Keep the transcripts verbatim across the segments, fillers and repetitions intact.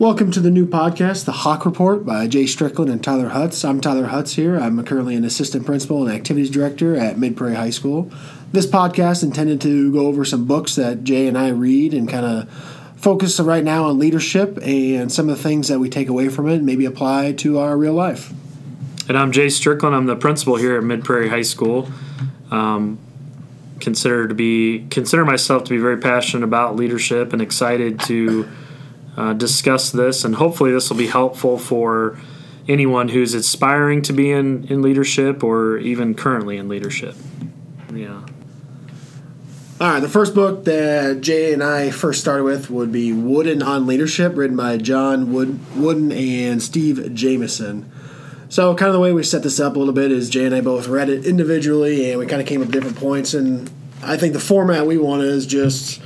Welcome to the new podcast, The Hawk Report, by Jay Strickland and Tyler Hotz. I'm Tyler Hotz here. I'm currently an assistant principal and activities director at Mid Prairie High School. This podcast is intended to go over some books that Jay and I read and kind of focus right now on leadership and some of the things that we take away from it and maybe apply to our real life. And I'm Jay Strickland. I'm the principal here at Mid Prairie High School. Um, consider to be consider myself to be very passionate about leadership and excited to Uh, discuss this, and hopefully this will be helpful for anyone who's aspiring to be in, in leadership or even currently in leadership. Yeah. All right, the first book that Jay and I first started with would be Wooden on Leadership, written by John Wooden and Steve Jamison. So kind of the way we set this up a little bit is Jay and I both read it individually, and we kind of came up with different points, and I think the format we want is just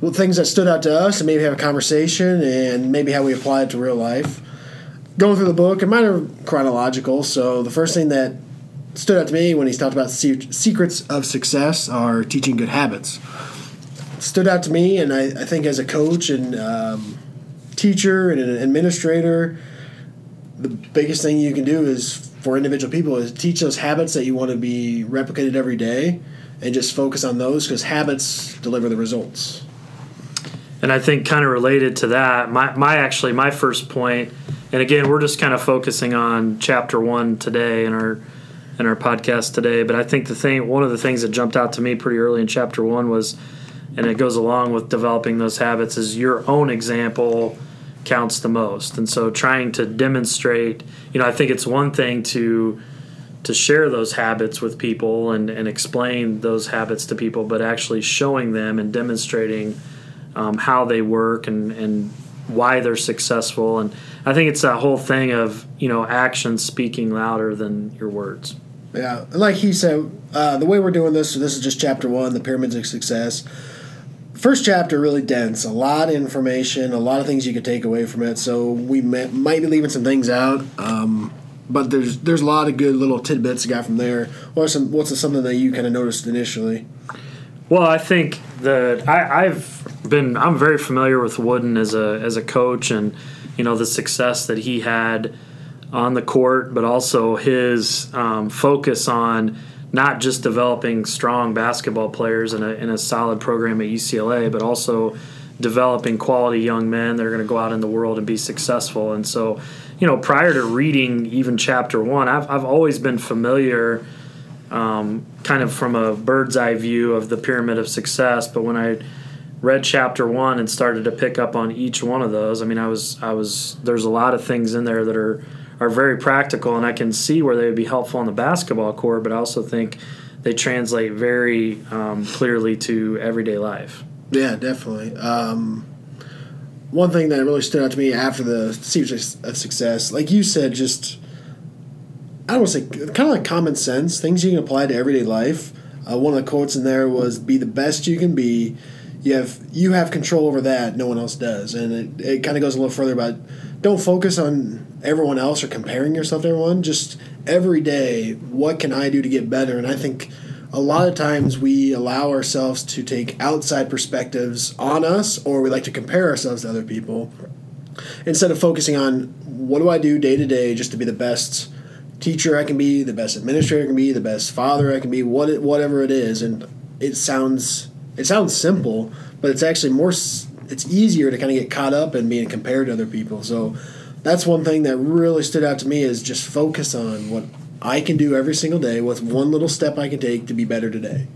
well, things that stood out to us and maybe have a conversation and maybe how we apply it to real life. Going through the book, it might have chronological, so the first thing that stood out to me when he's talked about se- secrets of success are teaching good habits. It stood out to me, and I, I think as a coach and um, teacher and an administrator, the biggest thing you can do is for individual people is teach those habits that you want to be replicated every day and just focus on those because habits deliver the results. And I think kind of related to that, my, my actually my first point, and again, we're just kind of focusing on chapter one today in our in our podcast today. But I think the thing, one of the things that jumped out to me pretty early in chapter one was, and it goes along with developing those habits, is your own example counts the most. And so trying to demonstrate, you know, I think it's one thing to to share those habits with people and, and explain those habits to people, but actually showing them and demonstrating Um, how they work and, and why they're successful. And I think it's that whole thing of, you know, action speaking louder than your words. Yeah. Like he said, uh, the way we're doing this, so this is just chapter one, the pyramids of success. First chapter, really dense, a lot of information, a lot of things you could take away from it. So we may, might be leaving some things out, um, but there's there's a lot of good little tidbits you got from there. What some, what's something that you kind of noticed initially? Well, I think that I, I've been I'm very familiar with Wooden as a as a coach, and you know the success that he had on the court, but also his um, focus on not just developing strong basketball players in a in a solid program at U C L A, but also developing quality young men that are going to go out in the world and be successful. And so, you know, prior to reading even chapter one, I've I've always been familiar. Um, kind of from a bird's eye view of the pyramid of success, but when I read chapter one and started to pick up on each one of those, I mean, I was, I was. There's a lot of things in there that are, are very practical, and I can see where they would be helpful on the basketball court, but I also think they translate very um, clearly to everyday life. Yeah, definitely. Um, one thing that really stood out to me after the secrets of success, like you said, just I don't want to say, kind of like common sense, things you can apply to everyday life. Uh, one of the quotes in there was, be the best you can be. You have you have control over that. No one else does. And it, it kind of goes a little further about don't focus on everyone else or comparing yourself to everyone. Just every day, what can I do to get better? And I think a lot of times we allow ourselves to take outside perspectives on us, or we like to compare ourselves to other people instead of focusing on what do I do day to day just to be the best teacher I can be, the best administrator I can be, the best father I can be, what it, whatever it is. And it sounds it sounds simple, but it's actually more it's easier to kind of get caught up in being compared to other people. So that's one thing that really stood out to me is just focus on what I can do every single day, what's one little step I can take to be better today.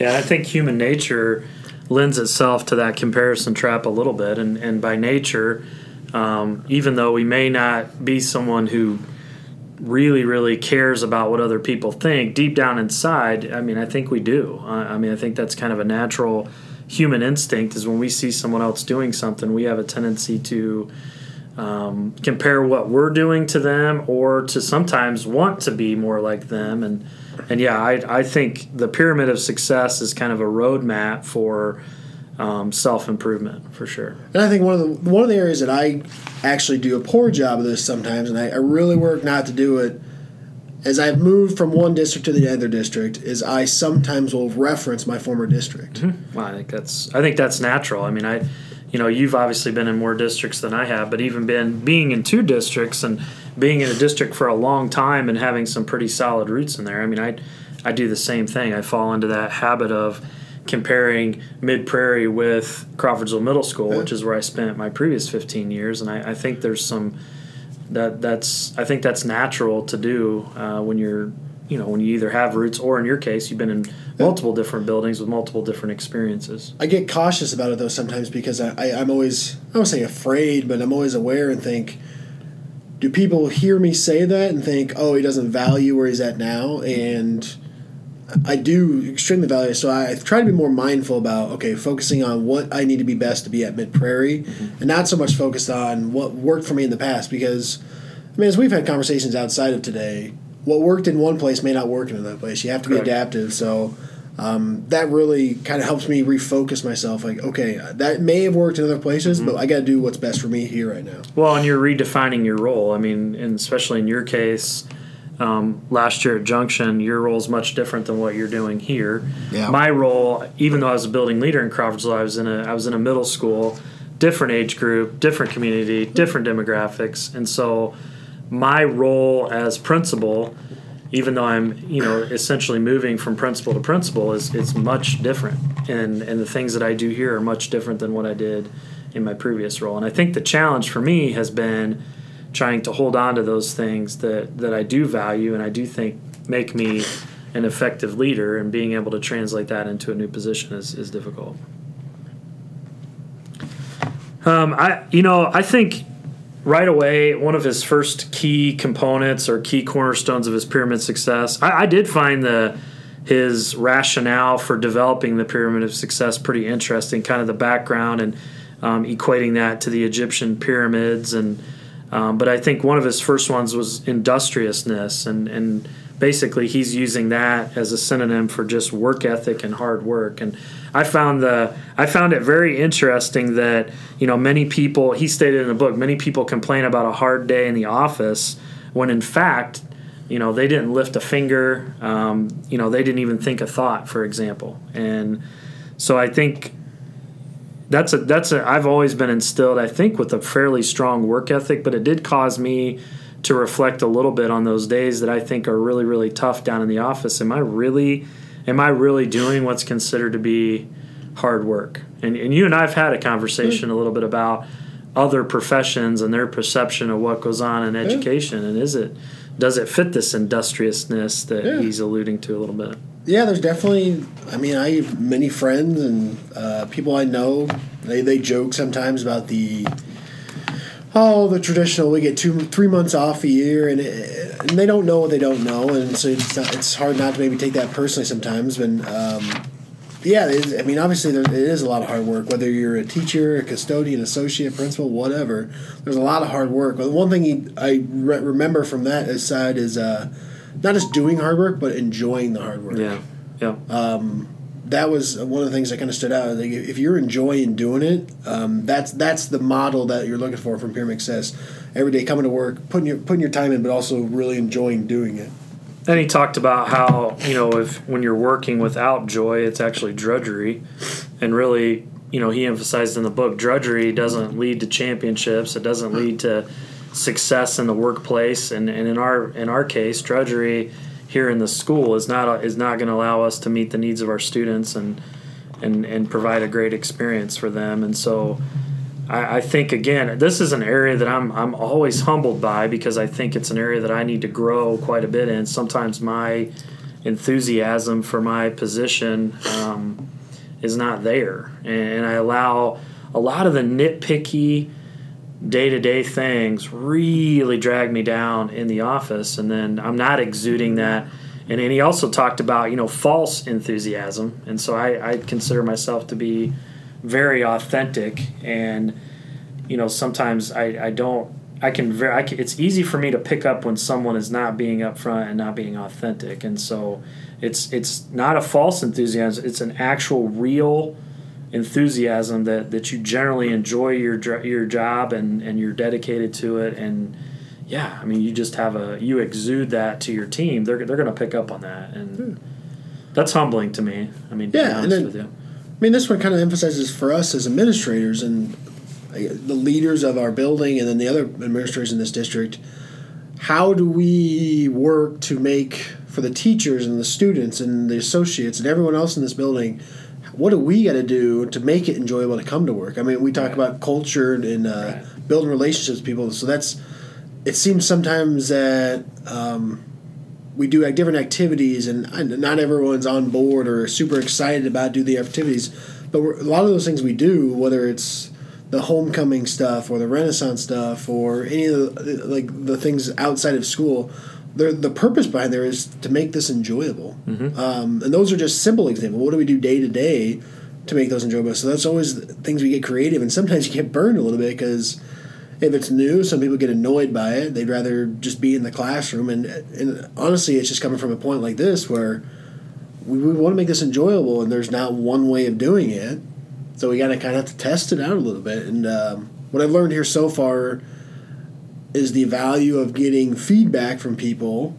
Yeah, I think human nature lends itself to that comparison trap a little bit, and, and by nature, um, even though we may not be someone who really, really cares about what other people think, deep down inside, I mean, I think we do. I mean, I think that's kind of a natural human instinct is when we see someone else doing something, we have a tendency to um, compare what we're doing to them or to sometimes want to be more like them. And, and yeah, I, I think the pyramid of success is kind of a roadmap for Um, self-improvement for sure. And I think one of the one of the areas that I actually do a poor job of this sometimes, and I, I really work not to do it, as I've moved from one district to the other district, is I sometimes will reference my former district. Mm-hmm. Well, I think that's I think that's natural. I mean, I you know, you've obviously been in more districts than I have, but even been being in two districts and being in a district for a long time and having some pretty solid roots in there. I mean, I I do the same thing. I fall into that habit of comparing Mid Prairie with Crawfordsville Middle School, which is where I spent my previous fifteen years, and I, I think there's some that that's I think that's natural to do uh, when you're you know when you either have roots or in your case you've been in multiple different buildings with multiple different experiences. I get cautious about it though sometimes because I, I I'm always I don't say afraid, but I'm always aware and think, do people hear me say that and think, oh, he doesn't value where he's at now? And I do extremely value it. So I try to be more mindful about, okay, focusing on what I need to be best to be at Mid Prairie, mm-hmm. and not so much focused on what worked for me in the past because, I mean, as we've had conversations outside of today, what worked in one place may not work in another place. You have to be Correct. adaptive. So um, that really kind of helps me refocus myself. Like, okay, that may have worked in other places, mm-hmm. but I got to do what's best for me here right now. Well, and you're redefining your role. I mean, and especially in your case, Um, last year at Junction, your role is much different than what you're doing here. Yeah. My role, even though I was a building leader in Crawfordsville, I was in a I was in a middle school, different age group, different community, different demographics, and so my role as principal, even though I'm you know essentially moving from principal to principal, is it's much different, and and the things that I do here are much different than what I did in my previous role. And I think the challenge for me has been trying to hold on to those things that, that I do value and I do think make me an effective leader, and being able to translate that into a new position is, is difficult. Um, I you know, I think right away one of his first key components or key cornerstones of his pyramid success, I, I did find the his rationale for developing the pyramid of success pretty interesting, kind of the background and um, equating that to the Egyptian pyramids and Um, but I think one of his first ones was industriousness, and, and basically he's using that as a synonym for just work ethic and hard work. And I found the I found it very interesting that, you know, many people, he stated in the book, many people complain about a hard day in the office when in fact, you know, they didn't lift a finger, um, you know, they didn't even think a thought, for example. And so I think That's a that's a I've always been instilled, I think, with a fairly strong work ethic, but it did cause me to reflect a little bit on those days that I think are really, really tough down in the office. Am I really am I really doing what's considered to be hard work? And and you and I've had a conversation yeah. a little bit about other professions and their perception of what goes on in yeah. education, and is it does it fit this industriousness that yeah. he's alluding to a little bit? Yeah, there's definitely, I mean, I have many friends and uh, people I know, they, they joke sometimes about the, oh, the traditional, we get two, three months off a year, and, it, and they don't know what they don't know, and so it's, not, it's hard not to maybe take that personally sometimes, but um, yeah, I mean, obviously there, it is a lot of hard work, whether you're a teacher, a custodian, associate, principal, whatever, there's a lot of hard work. But one thing he, I re- remember from that side is, uh, not just doing hard work, but enjoying the hard work. Yeah, yeah. Um, that was one of the things that kind of stood out. Like if you're enjoying doing it, um, that's that's the model that you're looking for from Pyramid Success. Every day coming to work, putting your putting your time in, but also really enjoying doing it. And he talked about how, you know, if when you're working without joy, it's actually drudgery. And really, you know, he emphasized in the book, drudgery doesn't lead to championships. It doesn't lead to success in the workplace, and, and in our in our case, drudgery here in the school is not is not going to allow us to meet the needs of our students and and and provide a great experience for them. And so, I, I think again, this is an area that I'm I'm always humbled by, because I think it's an area that I need to grow quite a bit in. Sometimes my enthusiasm for my position um, is not there, and I allow a lot of the nitpicky day-to-day things really drag me down in the office, and then I'm not exuding that. And, and he also talked about, you know, false enthusiasm, and so I, I consider myself to be very authentic, and, you know, sometimes I, I don't, I can, ver- I can, it's easy for me to pick up when someone is not being upfront and not being authentic, and so it's, it's not a false enthusiasm, it's an actual real enthusiasm that, that you generally enjoy your your job and, and you're dedicated to it, and yeah, I mean you just have a you exude that to your team. They're they're going to pick up on that, and yeah. that's humbling to me. I mean, to yeah, be honest and then, with you. I mean, this one kind of emphasizes for us as administrators, and the leaders of our building and then the other administrators in this district, how do we work to make, for the teachers and the students and the associates and everyone else in this building, what do we got to do to make it enjoyable to come to work? I mean, we talk right. about culture and uh, right. building relationships with people. So that's, it seems sometimes that um, we do different activities and not everyone's on board or super excited about doing the activities. But we're, a lot of those things we do, whether it's the homecoming stuff or the Renaissance stuff or any of the, like the things outside of school, the purpose behind there is to make this enjoyable. Mm-hmm. Um, and those are just simple examples. What do we do day to day to make those enjoyable? So that's always things we get creative, and sometimes you get burned a little bit because if it's new, some people get annoyed by it. They'd rather just be in the classroom. And, and honestly, it's just coming from a point like this where we, we want to make this enjoyable, and there's not one way of doing it. So we got to kind of have to test it out a little bit. And um, what I've learned here so far is the value of getting feedback from people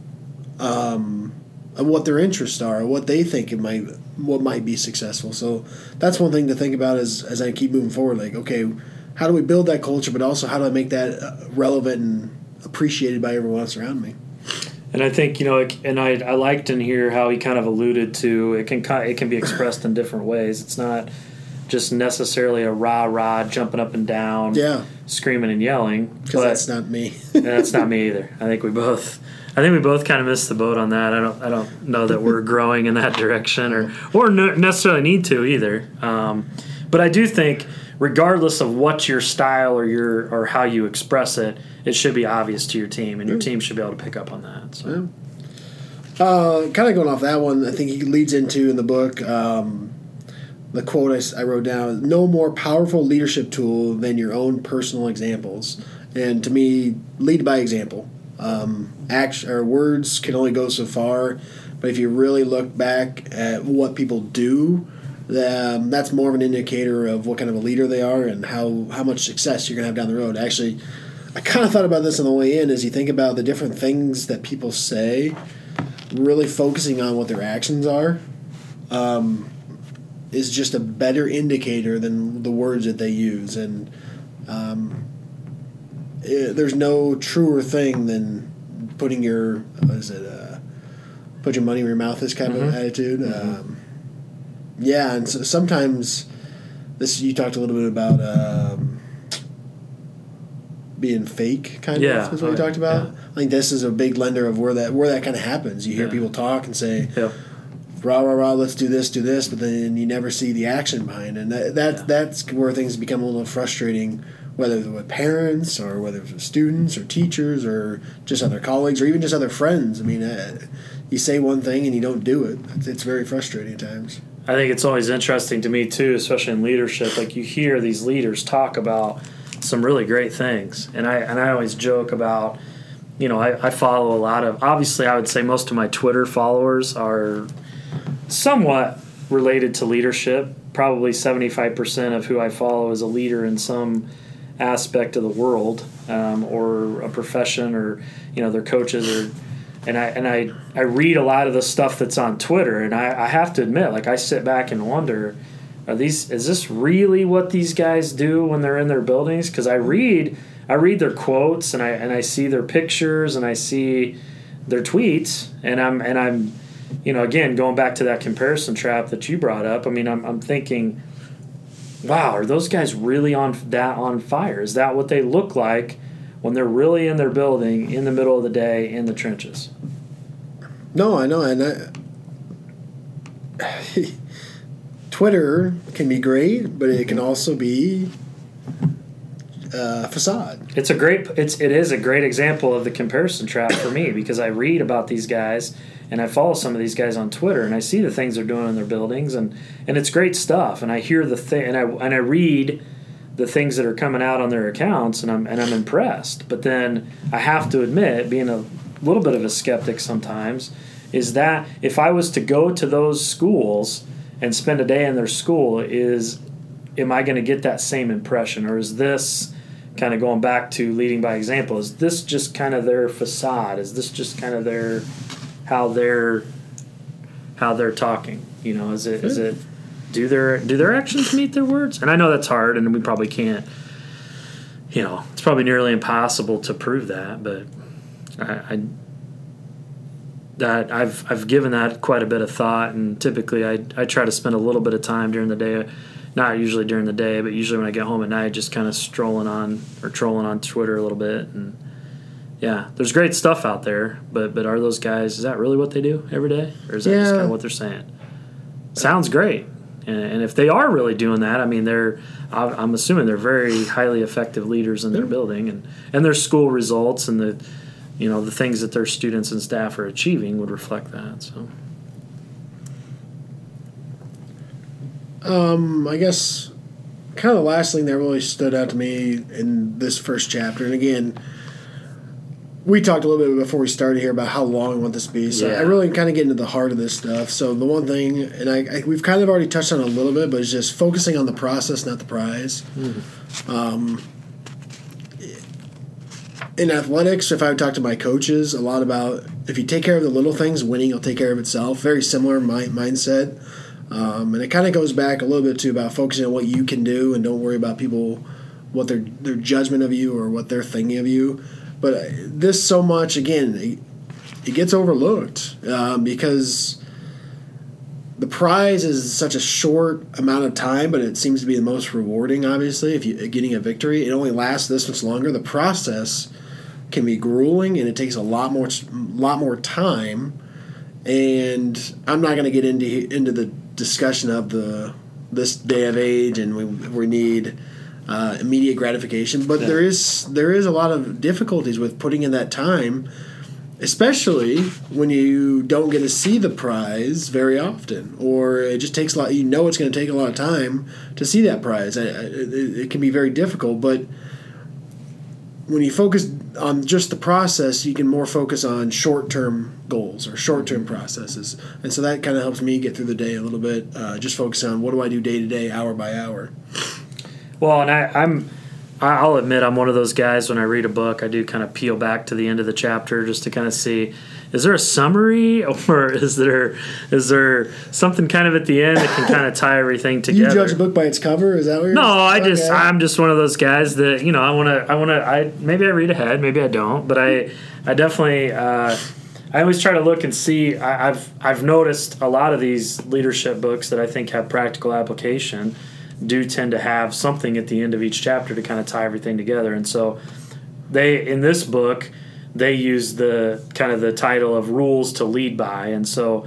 um, of what their interests are, what they think it might, what might be successful. So that's one thing to think about as as I keep moving forward. Like, okay, how do we build that culture, but also how do I make that relevant and appreciated by everyone else around me? And I think, you know, and I I liked in here how he kind of alluded to it can it can be expressed in different ways. It's not just necessarily a rah rah jumping up and down, yeah, screaming and yelling. Because that's not me. And that's not me either. I think we both, I think we both kind of missed the boat on that. I don't, I don't know that we're growing in that direction or or no, necessarily need to either. Um, but I do think, regardless of what your style or your or how you express it, it should be obvious to your team, and your team should be able to pick up on that. So, yeah. uh, kind of going off that one, I think he leads into in the book. Um, The quote I, I wrote down, no more powerful leadership tool than your own personal examples. And to me, lead by example. Um, action, or words can only go so far, but if you really look back at what people do, um, that's more of an indicator of what kind of a leader they are and how, how much success you're going to have down the road. Actually, I kind of thought about this on the way in as you think about the different things that people say, really focusing on what their actions are. Um... is just a better indicator than the words that they use. And um, it, there's no truer thing than putting your, what is it, uh, put your money where your mouth is kind mm-hmm. of attitude. Mm-hmm. Um, yeah, and so sometimes this you talked a little bit about um, being fake, kind yeah, of, is what we right, talked about. Yeah. I think this is a big lender of where that, where that kind of happens. You hear yeah. people talk and say, yeah. rah, rah, rah, let's do this, do this, but then you never see the action behind it. And that, that yeah. that's where things become a little frustrating, whether it's with parents or whether it's with students or teachers or just other colleagues or even just other friends. I mean, uh, you say one thing and you don't do it. It's, it's very frustrating at times. I think it's always interesting to me, too, especially in leadership. Like, you hear these leaders talk about some really great things. And I, and I always joke about, you know, I, I follow a lot of – obviously, I would say most of my Twitter followers are – somewhat related to leadership. Probably seventy-five percent of who I follow is a leader in some aspect of the world, um, or a profession, or, you know, their coaches, or and I and I, I read a lot of the stuff that's on Twitter, and I, I have to admit, like, I sit back and wonder, are these is this really what these guys do when they're in their buildings? Because I read I read their quotes and I and I see their pictures and I see their tweets, and I'm and I'm you know, again, going back to that comparison trap that you brought up, I mean, I'm I'm thinking, wow, are those guys really on that on fire? Is that what they look like when they're really in their building in the middle of the day in the trenches? No, I know, and I, Twitter can be great, but it can also be uh, facade. It's a great. It's it is a great example of the comparison trap for me, because I read about these guys. And I follow some of these guys on Twitter, and I see the things they're doing in their buildings, and, and it's great stuff. And I hear the thing, and I and I read the things that are coming out on their accounts, and I'm and I'm impressed. But then I have to admit, being a little bit of a skeptic sometimes, is that if I was to go to those schools and spend a day in their school, is am I going to get that same impression, or is this kind of going back to leading by example? Is this just kind of their facade? Is this just kind of their how they're how they're talking, you know, is it is it do their do their actions meet their words? And I know that's hard, and we probably can't you know, it's probably nearly impossible to prove that, but I, I that I've I've given that quite a bit of thought, and typically I I try to spend a little bit of time during the day, not usually during the day, but usually when I get home at night, just kind of strolling on or trolling on Twitter a little bit. And yeah, there's great stuff out there, but but are those guys, is that really what they do every day, or is that yeah. just kind of what they're saying? Sounds great. And if they are really doing that, I mean, they're, I'm assuming they're very highly effective leaders in their building, and, and their school results and the, you know, the things that their students and staff are achieving would reflect that. So, um, I guess kind of the last thing that really stood out to me in this first chapter, and again, we talked a little bit before we started here about how long I want this to be, so yeah. I really kind of get into the heart of this stuff. So the one thing, and I, I we've kind of already touched on it a little bit, but it's just focusing on the process, not the prize. Mm. Um, in athletics, if I talk to my coaches a lot about, if you take care of the little things, winning will take care of itself. Very similar mi- mindset, um, and it kind of goes back a little bit to about focusing on what you can do, and don't worry about people, what their their judgment of you or what they're thinking of you. But this so much, again, it, it gets overlooked um, because the prize is such a short amount of time, but it seems to be the most rewarding, obviously, if you getting a victory. It only lasts this much longer. The process can be grueling, and it takes a lot more lot more time. And I'm not going to get into into the discussion of the this day of age, and we we need – Uh, immediate gratification, but yeah. there is there is a lot of difficulties with putting in that time, especially when you don't get to see the prize very often, or it just takes a lot. You know, it's going to take a lot of time to see that prize. I, I, it, it can be very difficult, but when you focus on just the process, you can more focus on short-term goals or short-term processes, and so that kind of helps me get through the day a little bit. Uh, just focus on what do I do day to day, hour by hour. Well, and I, I'm, I'll admit I'm one of those guys when I read a book, I do kind of peel back to the end of the chapter just to kind of see, is there a summary, or is there is there something kind of at the end that can kind of tie everything together? You judge a book by its cover? Is that what you're No, I just okay. I'm just one of those guys that, you know, I want to I want to I maybe I read ahead, maybe I don't, but I I definitely uh, I always try to look and see. I, I've I've noticed a lot of these leadership books that I think have practical application do tend to have something at the end of each chapter to kind of tie everything together. And so they, in this book, they use the kind of the title of Rules to Lead By. And so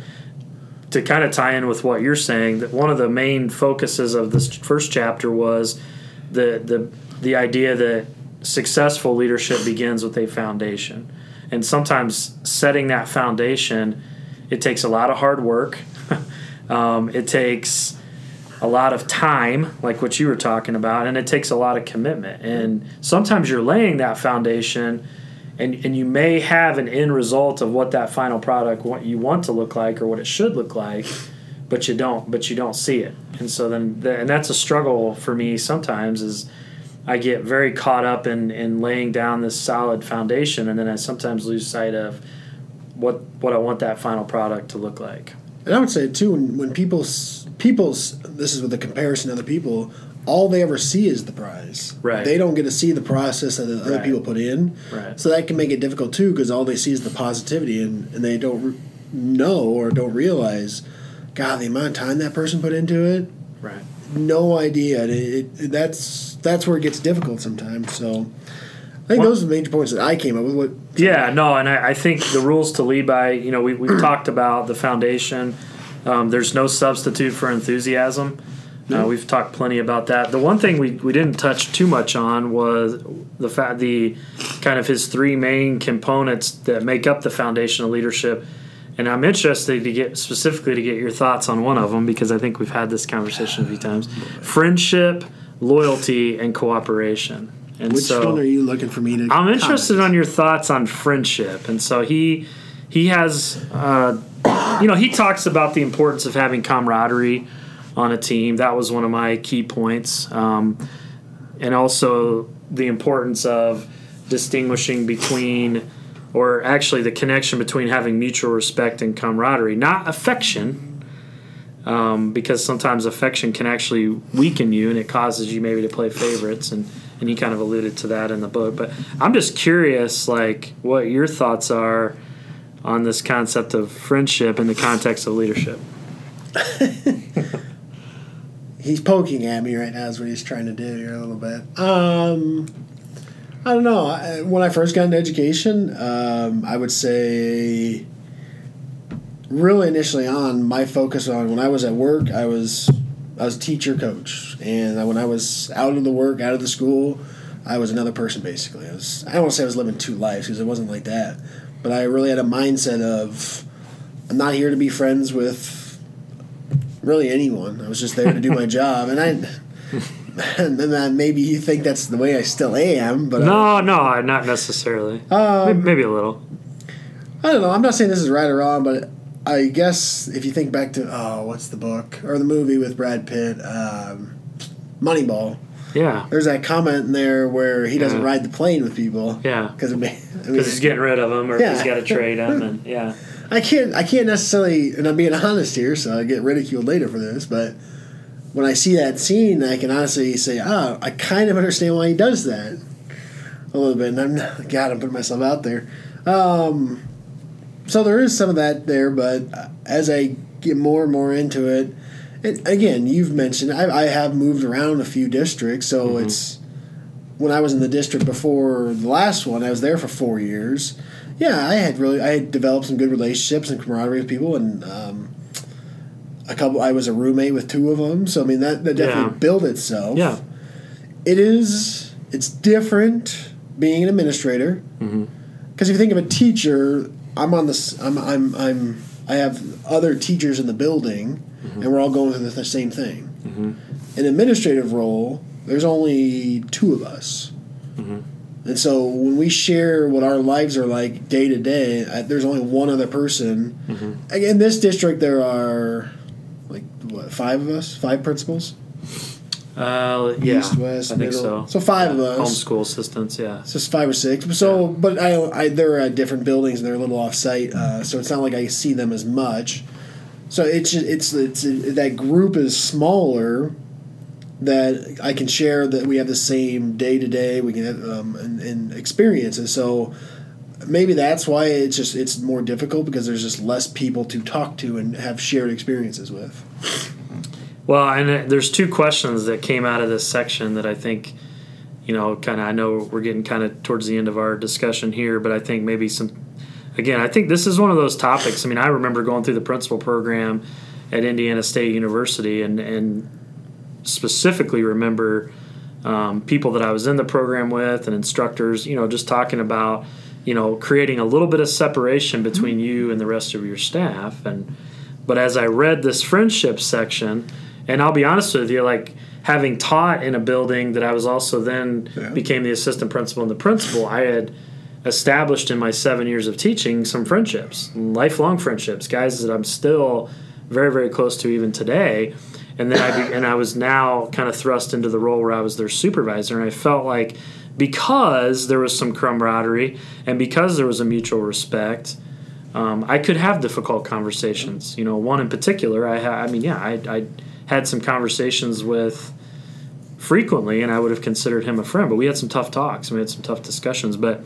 to kind of tie in with what you're saying, that one of the main focuses of this first chapter was the the the idea that successful leadership begins with a foundation. And sometimes setting that foundation, it takes a lot of hard work. um, it takes... a lot of time, like what you were talking about, and it takes a lot of commitment. And sometimes you're laying that foundation, and, and you may have an end result of what that final product, what you want to look like or what it should look like, but you don't, but you don't see it. And so then, and that's a struggle for me sometimes, is I get very caught up in, in laying down this solid foundation, and then I sometimes lose sight of what what I want that final product to look like. And I would say, too, when, when people, people's, this is with the comparison to other people, all they ever see is the prize. Right. They don't get to see the process that the right. other people put in. Right. So that can make it difficult, too, because all they see is the positivity, and, and they don't re- know or don't realize, God, the amount of time that person put into it. Right. No idea. It, it, that's that's where it gets difficult sometimes. So I think well, those are the major points that I came up with. What, yeah, no, and I, I think the rules to lead by, you know, we, we've talked about the foundation. Um, there's no substitute for enthusiasm. Uh, we've talked plenty about that. The one thing we, we didn't touch too much on was the fa- the kind of his three main components that make up the foundation of leadership. And I'm interested to get specifically to get your thoughts on one of them, because I think we've had this conversation a few times. Friendship, loyalty, and cooperation. And Which so, one are you looking for me to? I'm interested comment? on your thoughts on friendship. And so he he has, uh, you know, he talks about the importance of having camaraderie on a team. That was one of my key points, um, and also the importance of distinguishing between, or actually the connection between having mutual respect and camaraderie, not affection, um, because sometimes affection can actually weaken you, and it causes you maybe to play favorites and. and he kind of alluded to that in the book. But I'm just curious, like, what your thoughts are on this concept of friendship in the context of leadership. He's poking at me right now is what he's trying to do here a little bit. Um, I don't know. I, when I first got into education, um, I would say really initially on, my focus on when I was at work, I was I was a teacher coach. And when I was out of the work, out of the school, I was another person basically. I, was, I don't want to say I was living two lives because it wasn't like that. But I really had a mindset of I'm not here to be friends with really anyone. I was just there to do my job, and I, and then maybe you think that's the way I still am, but no, I, no, not necessarily. Um, maybe, maybe a little. I don't know. I'm not saying this is right or wrong, but I guess if you think back to oh, what's the book or the movie with Brad Pitt, um, Moneyball. Yeah. There's that comment in there where he doesn't yeah. ride the plane with people. Yeah. Because I mean, he's getting rid of them, or yeah. he's got to trade them, and yeah. I can't I can't necessarily, and I'm being honest here, so I get ridiculed later for this, but when I see that scene, I can honestly say, ah, oh, I kind of understand why he does that a little bit, and I'm not, God, I'm putting myself out there. Um, so there is some of that there, but as I get more and more into it, and again, you've mentioned, I, I have moved around a few districts, so mm-hmm. it's, when I was in the district before the last one, I was there for four years. Yeah, I had really I had developed some good relationships and camaraderie with people, and um, a couple. I was a roommate with two of them, so I mean that, that definitely yeah. built itself. Yeah, it is. It's different being an administrator because mm-hmm. if you think of a teacher, I'm on this. I'm I'm I'm I have other teachers in the building, mm-hmm. and we're all going through the same thing. Mm-hmm. An administrative role, there's only two of us. Mm-hmm. And so when we share what our lives are like day to day, I, there's only one other person. Mm-hmm. In this district, there are like what, five of us, five principals. Uh, yeah, East, West, I middle. think so. So five yeah. of us. Homeschool assistants, yeah. So it's five or six. So, yeah. but I, I, they're at different buildings and they're a little off site, uh, so it's not like I see them as much. So it's it's it's it, that group is smaller. That I can share that we have the same day to day, we can have, um, and, and experiences. So maybe that's why it's just it's more difficult because there's just less people to talk to and have shared experiences with. Well, and there's two questions that came out of this section that I think, you know, kind of I know we're getting kind of towards the end of our discussion here, but I think maybe some, again, I think this is one of those topics. I mean, I remember going through the principal program at Indiana State University and and. specifically remember um, people that I was in the program with and instructors, you know, just talking about, you know, creating a little bit of separation between you and the rest of your staff. And but as I read this friendship section, and I'll be honest with you, like having taught in a building that I was also then yeah. became the assistant principal and the principal, I had established in my seven years of teaching some friendships, lifelong friendships, guys that I'm still very, very close to even today. And then I be, and I was now kind of thrust into the role where I was their supervisor, and I felt like because there was some camaraderie and because there was a mutual respect, um, I could have difficult conversations. You know, one in particular, I ha- I mean, yeah, I, I had some conversations with frequently, and I would have considered him a friend. But we had some tough talks, and we had some tough discussions. But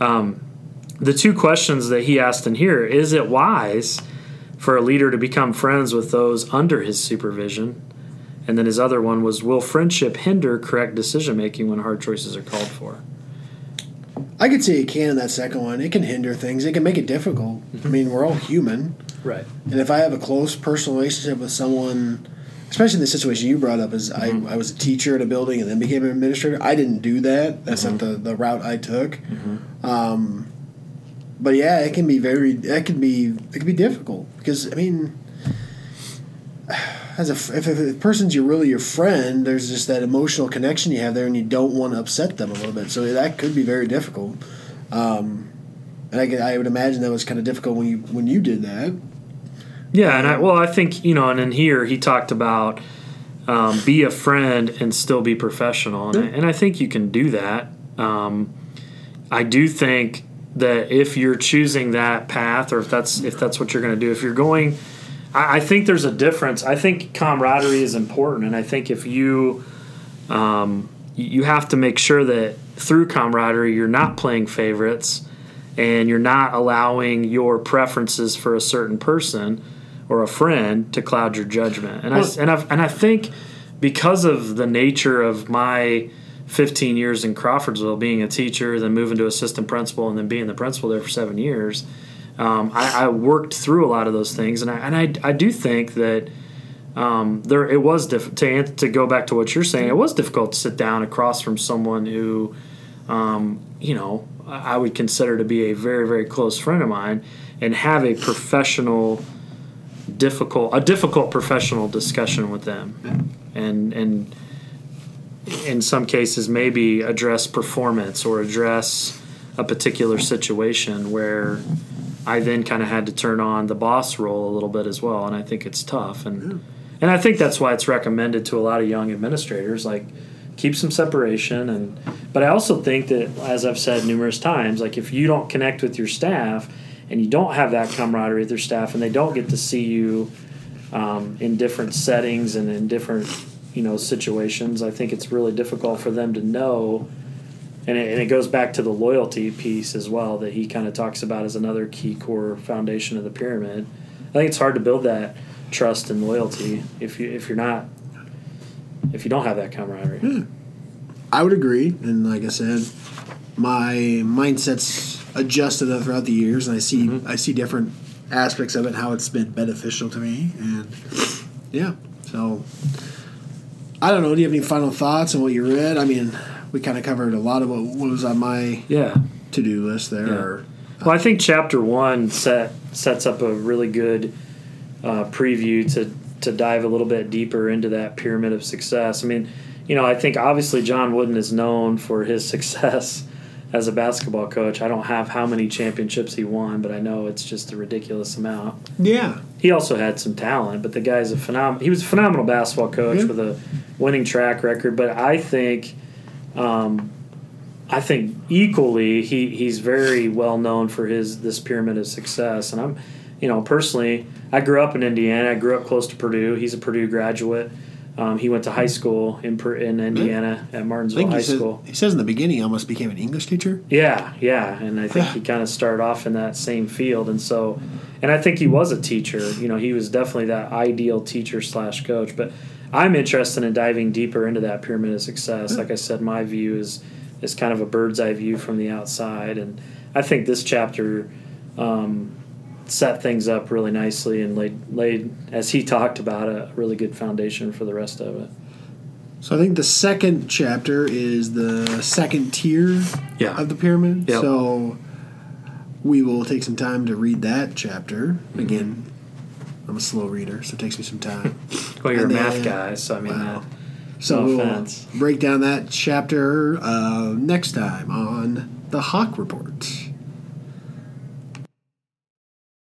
um, the two questions that he asked in here: is it wise for a leader to become friends with those under his supervision? And then his other one was, will friendship hinder correct decision-making when hard choices are called for? I could say it can in that second one. It can hinder things. It can make it difficult. I mean, we're all human. Right. And if I have a close personal relationship with someone, especially in the situation you brought up, is mm-hmm. I, I was a teacher at a building and then became an administrator. I didn't do that. That's mm-hmm. not the, the route I took. Mm-hmm. Um But yeah, it can be very. That can be. It can be difficult because I mean, as a if, if a person's you're really your friend, there's just that emotional connection you have there, and you don't want to upset them a little bit. So that could be very difficult. Um, and I, could, I would imagine that was kind of difficult when you when you did that. Yeah, and I well, I think you know, and in here he talked about um, be a friend and still be professional, and, yeah. I, and I think you can do that. Um, I do think that if you're choosing that path or if that's if that's what you're going to do, if you're going I, I think there's a difference. I think camaraderie is important, and I think if you um, you have to make sure that through camaraderie you're not playing favorites and you're not allowing your preferences for a certain person or a friend to cloud your judgment. And well, I and I and I think because of the nature of my fifteen years in Crawfordsville, being a teacher, then moving to assistant principal, and then being the principal there for seven years, um, I, I worked through a lot of those things. And I and I, I do think that um, there it was diff- to to go back to what you're saying. It was difficult to sit down across from someone who, um, you know, I would consider to be a very, very close friend of mine and have a professional, difficult a difficult professional discussion with them, and and in some cases maybe address performance or address a particular situation where I then kind of had to turn on the boss role a little bit as well. And I think it's tough, and and I think that's why it's recommended to a lot of young administrators, like, keep some separation. And but I also think that, as I've said numerous times, like, if you don't connect with your staff and you don't have that camaraderie with your staff, and they don't get to see you um, in different settings and in different, you know, situations, I think it's really difficult for them to know. And it, and it goes back to the loyalty piece as well that he kind of talks about as another key core foundation of the pyramid. I think it's hard to build that trust and loyalty if you if you're not if you don't have that camaraderie. Yeah. I would agree, and like I said, my mindset's adjusted throughout the years, and I see mm-hmm. I see different aspects of it, how it's been beneficial to me, and yeah. So I don't know. Do you have any final thoughts on what you read? I mean, we kind of covered a lot of what, what was on my yeah to do list there. Yeah. Or, uh, well, I think chapter one set sets up a really good uh, preview to to dive a little bit deeper into that pyramid of success. I mean, you know, I think obviously John Wooden is known for his success as a basketball coach. I don't have how many championships he won, but I know it's just a ridiculous amount. Yeah. He also had some talent, but the guy's a phenom- he was a phenomenal basketball coach mm-hmm. with a winning track record. But I think um, I think equally he, he's very well known for his this pyramid of success. And I'm, you know, personally, I grew up in Indiana. I grew up close to Purdue. He's a Purdue graduate. Um, he went to high school in in Indiana at Martinsville High says, School. He says in the beginning he almost became an English teacher. Yeah, yeah, and I think he kind of started off in that same field, and so, and I think he was a teacher. You know, he was definitely that ideal teacher slash coach. But I'm interested in diving deeper into that pyramid of success. Yeah. Like I said, my view is is kind of a bird's eye view from the outside, and I think this chapter Um, set things up really nicely and laid, laid, as he talked about, a really good foundation for the rest of it. So I think the second chapter is the second tier yeah. of the pyramid. Yep. So we will take some time to read that chapter. Mm-hmm. Again, I'm a slow reader, so it takes me some time. Well, you're and a math then, guy, so I mean, wow. that, so no offense. We'll break down that chapter uh, next time on The Hawk Report.